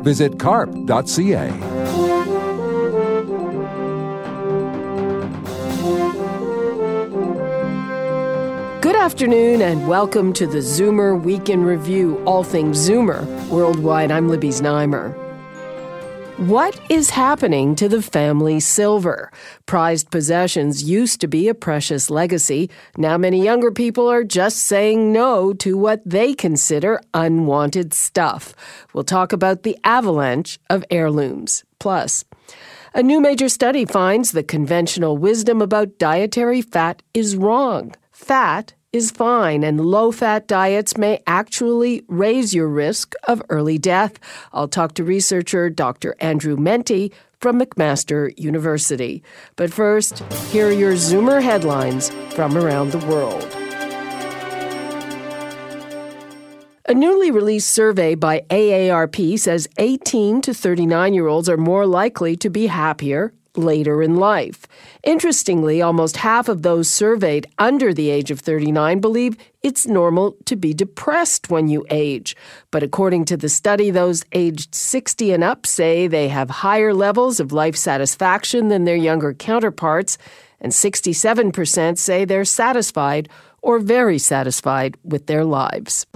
Visit carp.ca. Good afternoon and welcome to the Zoomer Week in Review, all things Zoomer. Worldwide, I'm Libby Znaimer. What is happening to the family silver? Prized possessions used to be a precious legacy. Now many younger people are just saying no to what they consider unwanted stuff. We'll talk about the avalanche of heirlooms. Plus, a new major study finds the conventional wisdom about dietary fat is wrong. Fat is fine, and low-fat diets may actually raise your risk of early death. I'll talk to researcher Dr. Andrew Mente from McMaster University. But first, here are your Zoomer headlines from around the world. A newly released survey by AARP says 18 to 39-year-olds are more likely to be happier later in life. Interestingly, almost half of those surveyed under the age of 39 believe it's normal to be depressed when you age. But according to the study, those aged 60 and up say they have higher levels of life satisfaction than their younger counterparts, and 67% say they're satisfied or very satisfied with their lives.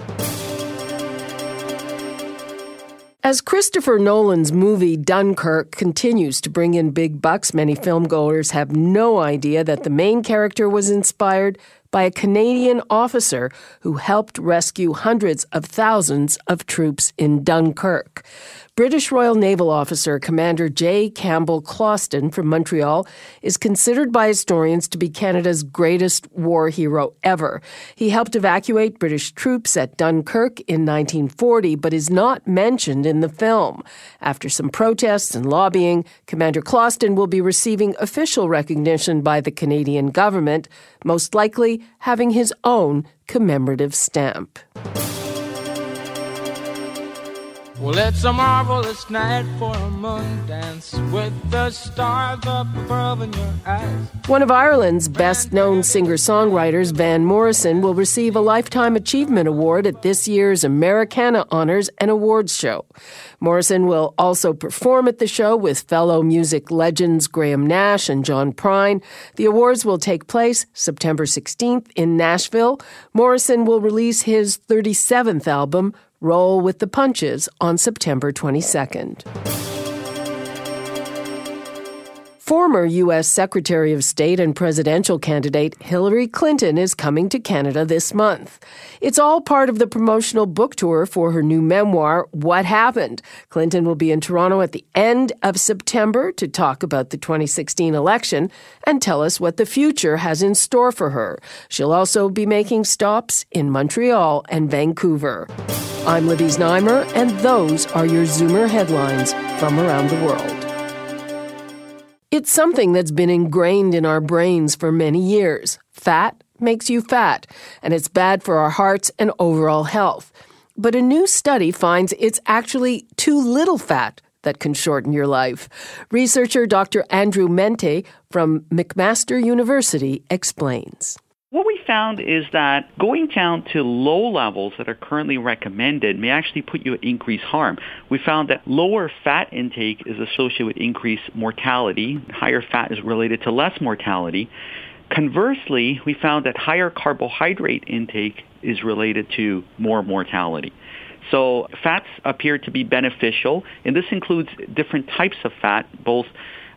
As Christopher Nolan's movie Dunkirk continues to bring in big bucks, many filmgoers have no idea that the main character was inspired by a Canadian officer who helped rescue hundreds of thousands of troops in Dunkirk. British Royal Naval officer Commander J. Campbell Clauston from Montreal is considered by historians to be Canada's greatest war hero ever. He helped evacuate British troops at Dunkirk in 1940, but is not mentioned in the film. After some protests and lobbying, Commander Clauston will be receiving official recognition by the Canadian government, most likely having his own commemorative stamp. Well, it's a marvelous night for a moon dance with the stars above in your eyes. One of Ireland's best-known singer-songwriters, Van Morrison, will receive a Lifetime Achievement Award at this year's Americana Honors and Awards show. Morrison will also perform at the show with fellow music legends Graham Nash and John Prine. The awards will take place September 16th in Nashville. Morrison will release his 37th album, Roll with the Punches, on September 22nd. Former U.S. Secretary of State and presidential candidate Hillary Clinton is coming to Canada this month. It's all part of the promotional book tour for her new memoir, What Happened. Clinton will be in Toronto at the end of September to talk about the 2016 election and tell us what the future has in store for her. She'll also be making stops in Montreal and Vancouver. I'm Libby Znaimer, and those are your Zoomer headlines from around the world. It's something that's been ingrained in our brains for many years. Fat makes you fat, and it's bad for our hearts and overall health. But a new study finds it's actually too little fat that can shorten your life. Researcher Dr. Andrew Mente from McMaster University explains. What we found is that going down to low levels that are currently recommended may actually put you at increased harm. We found that lower fat intake is associated with increased mortality. Higher fat is related to less mortality. Conversely, we found that higher carbohydrate intake is related to more mortality. So fats appear to be beneficial, and this includes different types of fat, both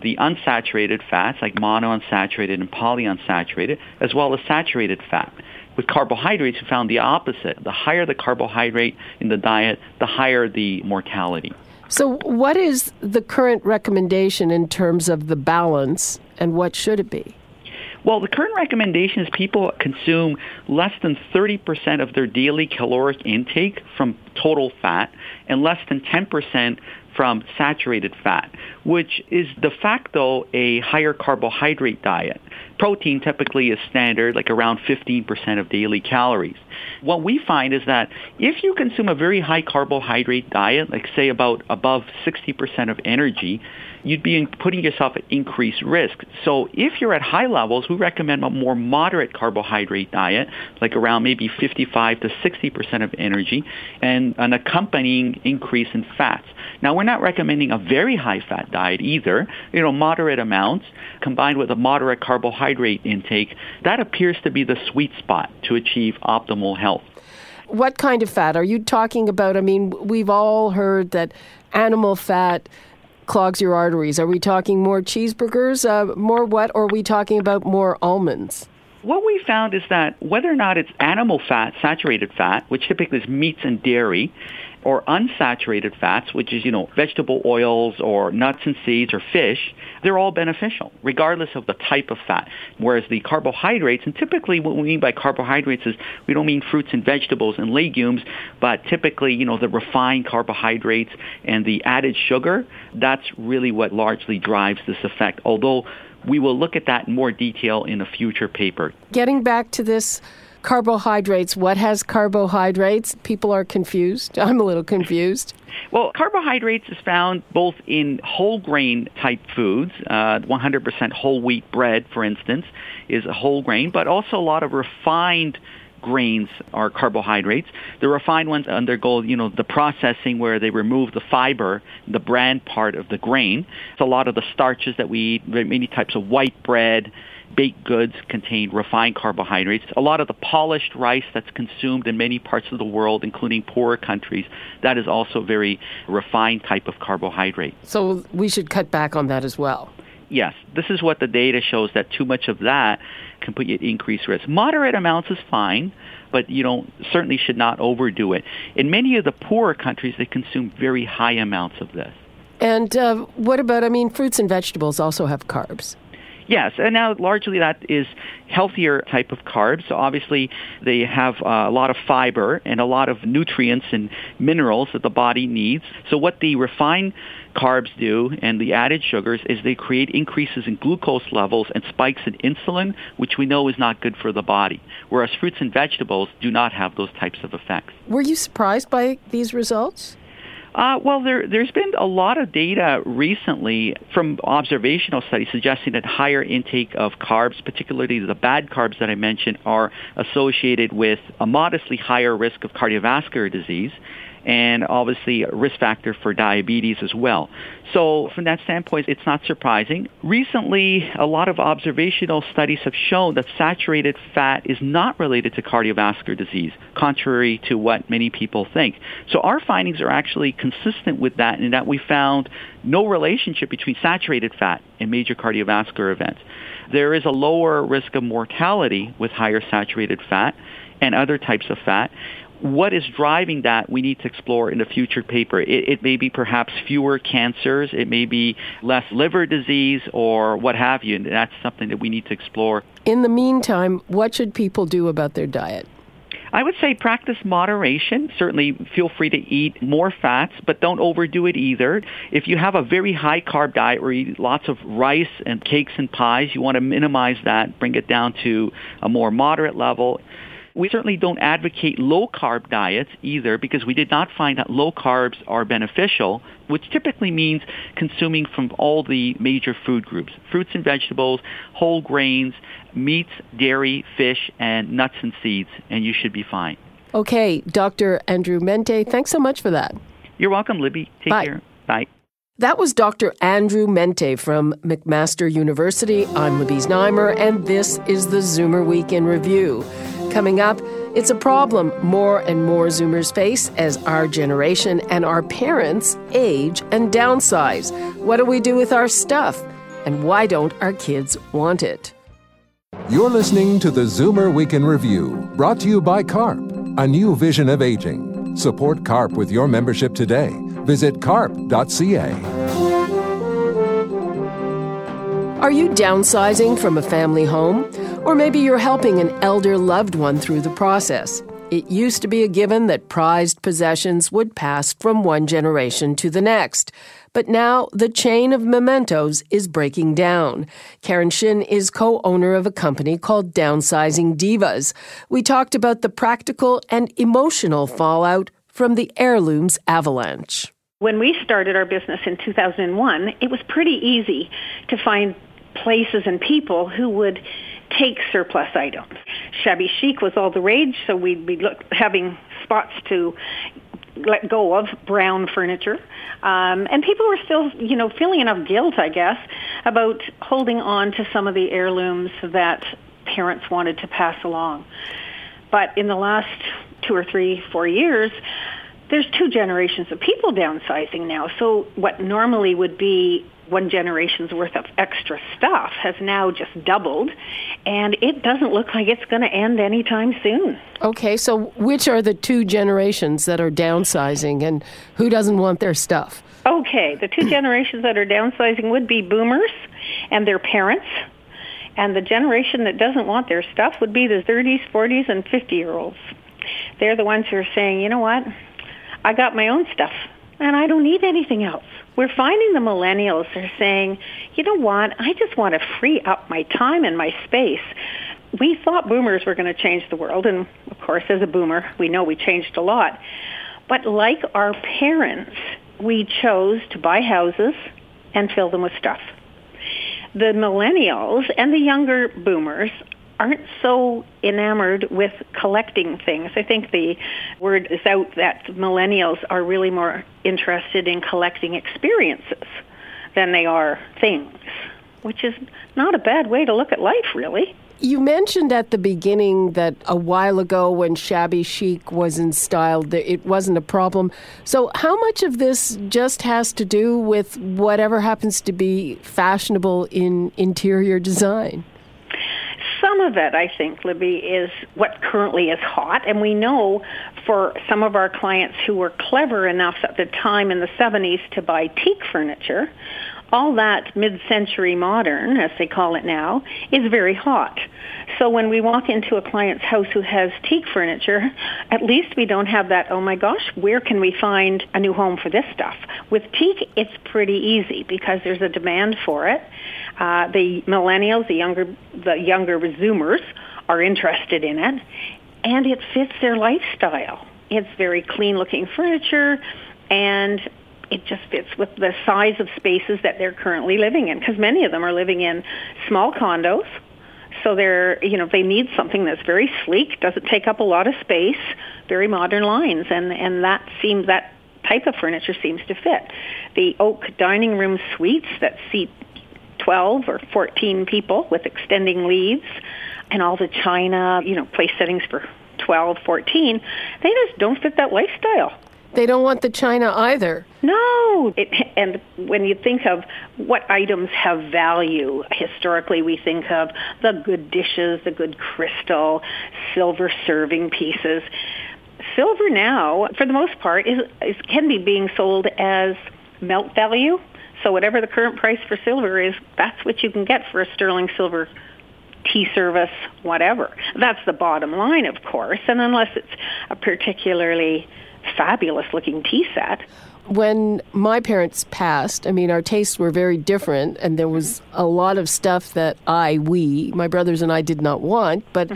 the unsaturated fats like monounsaturated and polyunsaturated, as well as saturated fat. With carbohydrates, we found the opposite. The higher the carbohydrate in the diet, the higher the mortality. So what is the current recommendation in terms of the balance, and what should it be? Well, the current recommendation is people consume less than 30% of their daily caloric intake from total fat and less than 10% from saturated fat, which is de facto a higher carbohydrate diet. Protein typically is standard, like around 15% of daily calories. What we find is that if you consume a very high carbohydrate diet, like say above 60% of energy, you'd be putting yourself at increased risk. So if you're at high levels, we recommend a more moderate carbohydrate diet, like around maybe 55 to 60% of energy, and an accompanying increase in fats. Now, we're not recommending a very high-fat diet either. Moderate amounts combined with a moderate carbohydrate intake, that appears to be the sweet spot to achieve optimal health. What kind of fat are you talking about? I mean, we've all heard that animal fat clogs your arteries. Are we talking more cheeseburgers, more what, or are we talking about more almonds? What we found is that whether or not it's animal fat, saturated fat, which typically is meats and dairy, or unsaturated fats, which is, vegetable oils or nuts and seeds or fish, they're all beneficial, regardless of the type of fat. Whereas the carbohydrates, and typically what we mean by carbohydrates is we don't mean fruits and vegetables and legumes, but typically, the refined carbohydrates and the added sugar, that's really what largely drives this effect, although we will look at that in more detail in a future paper. Getting back to this, carbohydrates. What has carbohydrates? People are confused. I'm a little confused. Well, carbohydrates is found both in whole grain type foods. 100% whole wheat bread, for instance, is a whole grain, but also a lot of refined grains are carbohydrates. The refined ones undergo, the processing where they remove the fiber, the bran part of the grain. It's a lot of the starches that we eat, many types of white bread. Baked goods contain refined carbohydrates. A lot of the polished rice that's consumed in many parts of the world, including poorer countries, that is also a very refined type of carbohydrate. So we should cut back on that as well. Yes. This is what the data shows, that too much of that can put you at increased risk. Moderate amounts is fine, but certainly should not overdo it. In many of the poorer countries, they consume very high amounts of this. And what about, fruits and vegetables also have carbs? Yes, and now largely that is healthier type of carbs. So obviously they have a lot of fiber and a lot of nutrients and minerals that the body needs. So what the refined carbs do and the added sugars is they create increases in glucose levels and spikes in insulin, which we know is not good for the body, whereas fruits and vegetables do not have those types of effects. Were you surprised by these results? Well, there's been a lot of data recently from observational studies suggesting that higher intake of carbs, particularly the bad carbs that I mentioned, are associated with a modestly higher risk of cardiovascular disease and obviously a risk factor for diabetes as well. So from that standpoint, it's not surprising. Recently, a lot of observational studies have shown that saturated fat is not related to cardiovascular disease, contrary to what many people think. So our findings are actually consistent with that, in that we found no relationship between saturated fat and major cardiovascular events. There is a lower risk of mortality with higher saturated fat and other types of fat. What is driving that, we need to explore in a future paper. It may be perhaps fewer cancers, it may be less liver disease or what have you, and that's something that we need to explore. In the meantime, what should people do about their diet? I would say practice moderation. Certainly feel free to eat more fats, but don't overdo it either. If you have a very high carb diet where you eat lots of rice and cakes and pies, you want to minimize that, bring it down to a more moderate level. We certainly don't advocate low-carb diets either, because we did not find that low carbs are beneficial, which typically means consuming from all the major food groups, fruits and vegetables, whole grains, meats, dairy, fish, and nuts and seeds, and you should be fine. Okay, Dr. Andrew Mente, thanks so much for that. You're welcome, Libby. Take care. Bye. That was Dr. Andrew Mente from McMaster University. I'm Libby Znaimer, and this is the Zoomer Week in Review. Coming up, it's a problem more and more Zoomers face as our generation and our parents age and downsize. What do we do with our stuff? And why don't our kids want it? You're listening to the Zoomer Week in Review, brought to you by CARP, a new vision of aging. Support CARP with your membership today. Visit carp.ca. Are you downsizing from a family home? Or maybe you're helping an elder loved one through the process. It used to be a given that prized possessions would pass from one generation to the next. But now the chain of mementos is breaking down. Karen Shinn is co-owner of a company called Downsizing Divas. We talked about the practical and emotional fallout from the heirlooms avalanche. When we started our business in 2001, it was pretty easy to find places and people who would take surplus items. Shabby chic was all the rage, so we'd be having spots to let go of brown furniture. And people were still, feeling enough guilt, I guess, about holding on to some of the heirlooms that parents wanted to pass along. But in the last 2 or 3, 4 years, there's 2 generations of people downsizing now. So what normally would be 1 generation's worth of extra stuff has now just doubled, and it doesn't look like it's going to end anytime soon. Okay, so which are the 2 generations that are downsizing, and who doesn't want their stuff? Okay, the 2 generations that are downsizing would be boomers and their parents, and the generation that doesn't want their stuff would be the 30s, 40s, and 50-year-olds. They're the ones who are saying, you know what, I got my own stuff, and I don't need anything else. We're finding the millennials are saying, you know what, I just want to free up my time and my space. We thought boomers were going to change the world, and of course, as a boomer, we know we changed a lot. But like our parents, we chose to buy houses and fill them with stuff. The millennials and the younger boomers aren't so enamored with collecting things. I think the word is out that millennials are really more interested in collecting experiences than they are things, which is not a bad way to look at life, really. You mentioned at the beginning that a while ago when shabby chic was in style, it wasn't a problem. So how much of this just has to do with whatever happens to be fashionable in interior design? Some of it, I think, Libby, is what currently is hot. And we know for some of our clients who were clever enough at the time in the 70s to buy teak furniture, all that mid-century modern, as they call it now, is very hot. So when we walk into a client's house who has teak furniture, at least we don't have that, oh my gosh, where can we find a new home for this stuff? With teak, it's pretty easy because there's a demand for it. The millennials, the younger Zoomers are interested in it, and it fits their lifestyle. It's very clean-looking furniture, and it just fits with the size of spaces that they're currently living in, because many of them are living in small condos. So they're, they need something that's very sleek, doesn't take up a lot of space, very modern lines, and that type of furniture seems to fit. The oak dining room suites that seat 12 or 14 people with extending leaves, and all the china, place settings for 12, 14, they just don't fit that lifestyle. They don't want the china either. No. And when you think of what items have value, historically we think of the good dishes, the good crystal, silver serving pieces. Silver now, for the most part, can be being sold as melt value. So whatever the current price for silver is, that's what you can get for a sterling silver tea service, whatever. That's the bottom line, of course, and unless it's a particularly fabulous-looking tea set. When my parents passed, our tastes were very different, and there was a lot of stuff that my brothers and I did not want, but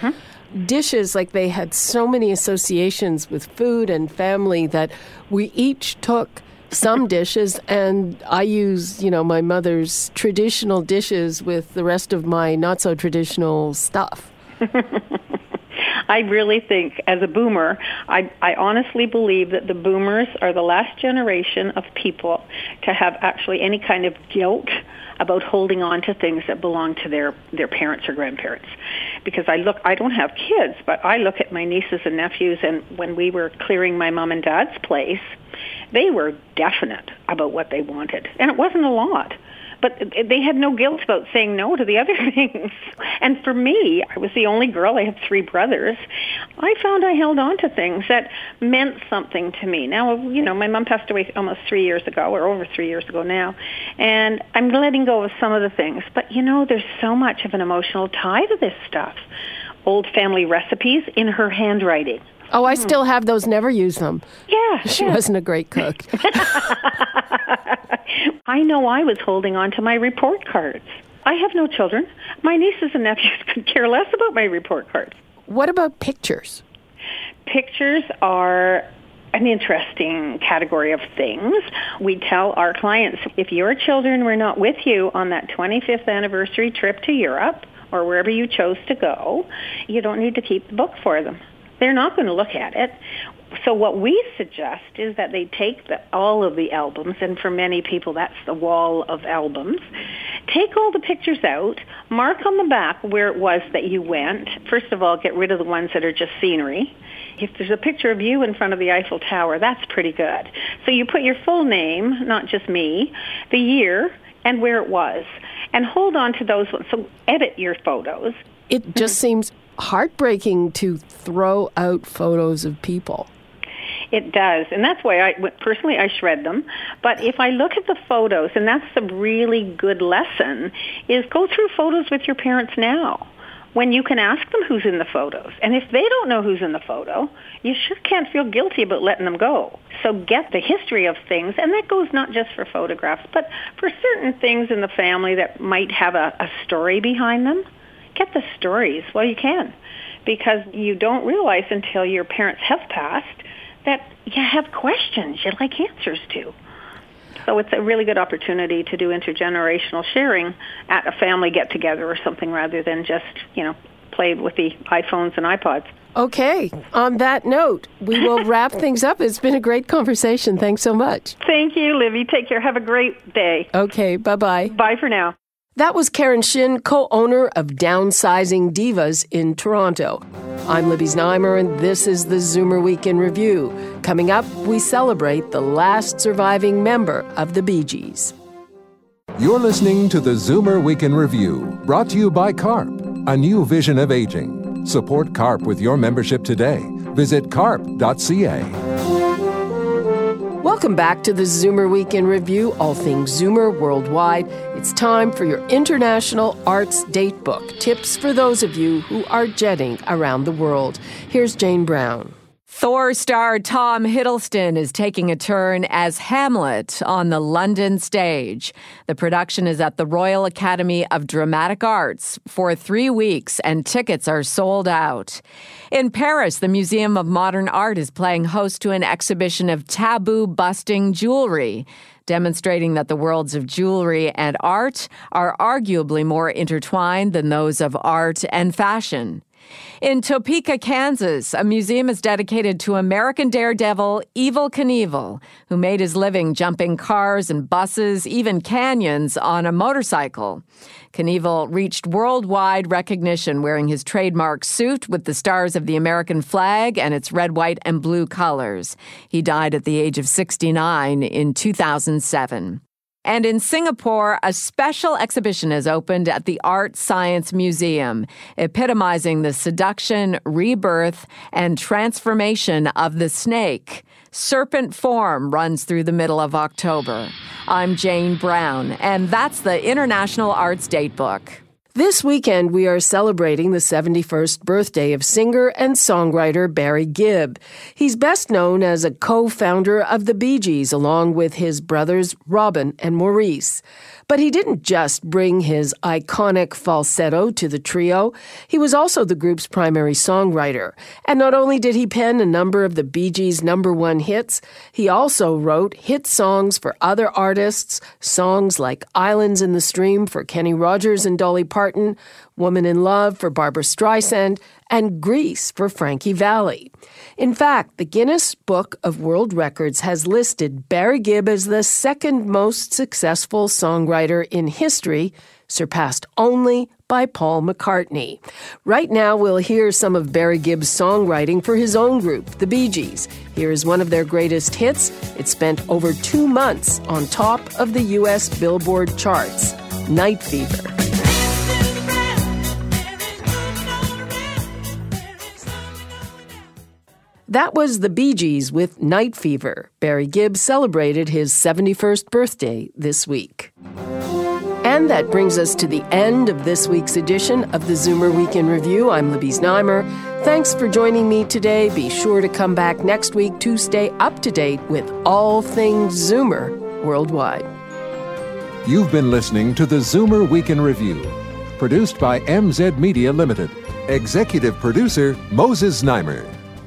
dishes, they had so many associations with food and family that we each took some dishes, and I use, my mother's traditional dishes with the rest of my not-so-traditional stuff. I really think, as a boomer, I honestly believe that the boomers are the last generation of people to have actually any kind of guilt about holding on to things that belong to their parents or grandparents. Because I don't have kids, but I look at my nieces and nephews, and when we were clearing my mom and dad's place, they were definite about what they wanted. And it wasn't a lot. But they had no guilt about saying no to the other things. And for me, I was the only girl. I have 3 brothers. I found I held on to things that meant something to me. Now, my mom passed away almost 3 years ago, or over 3 years ago now, and I'm letting go of some of the things. But, there's so much of an emotional tie to this stuff. Old family recipes in her handwriting Oh, I still have those. Never use them. Yeah. She wasn't a great cook. I know I was holding on to my report cards. I have no children. My nieces and nephews could care less about my report cards. What about pictures? Pictures are an interesting category of things. We tell our clients, if your children were not with you on that 25th anniversary trip to Europe or wherever you chose to go, you don't need to keep the book for them. They're not going to look at it. So what we suggest is that they take all of the albums, and for many people that's the wall of albums. Take all the pictures out, mark on the back where it was that you went. First of all, get rid of the ones that are just scenery. If there's a picture of you in front of the Eiffel Tower, that's pretty good. So you put your full name, not just me, the year, and where it was. And hold on to those ones. So edit your photos. It just seems heartbreaking to throw out photos of people. It does, and that's why I personally shred them. But if I look at the photos, and that's a really good lesson, is go through photos with your parents now when you can ask them who's in the photos. And if they don't know who's in the photo, you sure can't feel guilty about letting them go. So get the history of things, and that goes not just for photographs, but for certain things in the family that might have a story behind them. Get the stories while you can, because you don't realize until your parents have passed that you have questions you like answers to. So it's a really good opportunity to do intergenerational sharing at a family get-together or something rather than just, play with the iPhones and iPods. Okay. On that note, we will wrap things up. It's been a great conversation. Thanks so much. Thank you, Libby. Take care. Have a great day. Okay. Bye-bye. Bye for now. That was Karen Shinn, co-owner of Downsizing Divas in Toronto. I'm Libby Znaimer, and this is the Zoomer Week in Review. Coming up, we celebrate the last surviving member of the Bee Gees. You're listening to the Zoomer Week in Review, brought to you by CARP, a new vision of aging. Support CARP with your membership today. Visit carp.ca. Welcome back to the Zoomer Week in Review, all things Zoomer worldwide. It's time for your International Arts Datebook, tips for those of you who are jetting around the world. Here's Jane Brown. Thor star Tom Hiddleston is taking a turn as Hamlet on the London stage. The production is at the Royal Academy of Dramatic Arts for 3 weeks, and tickets are sold out. In Paris, the Museum of Modern Art is playing host to an exhibition of taboo-busting jewelry, demonstrating that the worlds of jewelry and art are arguably more intertwined than those of art and fashion. In Topeka, Kansas, a museum is dedicated to American daredevil Evel Knievel, who made his living jumping cars and buses, even canyons, on a motorcycle. Knievel reached worldwide recognition wearing his trademark suit with the stars of the American flag and its red, white, and blue colors. He died at the age of 69 in 2007. And in Singapore, a special exhibition has opened at the Art Science Museum, epitomizing the seduction, rebirth, and transformation of the snake. Serpent Form runs through the middle of October. I'm Jane Brown, and that's the International Arts Datebook. This weekend, we are celebrating the 71st birthday of singer and songwriter Barry Gibb. He's best known as a co-founder of the Bee Gees, along with his brothers Robin and Maurice. But he didn't just bring his iconic falsetto to the trio. He was also the group's primary songwriter. And not only did he pen a number of the Bee Gees' #1 hits, he also wrote hit songs for other artists, songs like Islands in the Stream for Kenny Rogers and Dolly Parton, Woman in Love for Barbra Streisand, and Grease for Frankie Valli. In fact, the Guinness Book of World Records has listed Barry Gibb as the second most successful songwriter in history, surpassed only by Paul McCartney. Right now, we'll hear some of Barry Gibb's songwriting for his own group, the Bee Gees. Here is one of their greatest hits. It spent over 2 months on top of the U.S. Billboard charts, Night Fever. That was the Bee Gees with Night Fever. Barry Gibb celebrated his 71st birthday this week. And that brings us to the end of this week's edition of the Zoomer Week in Review. I'm Libby Znaimer. Thanks for joining me today. Be sure to come back next week to stay up to date with all things Zoomer worldwide. You've been listening to the Zoomer Week in Review, produced by MZ Media Limited. Executive producer, Moses Znaimer.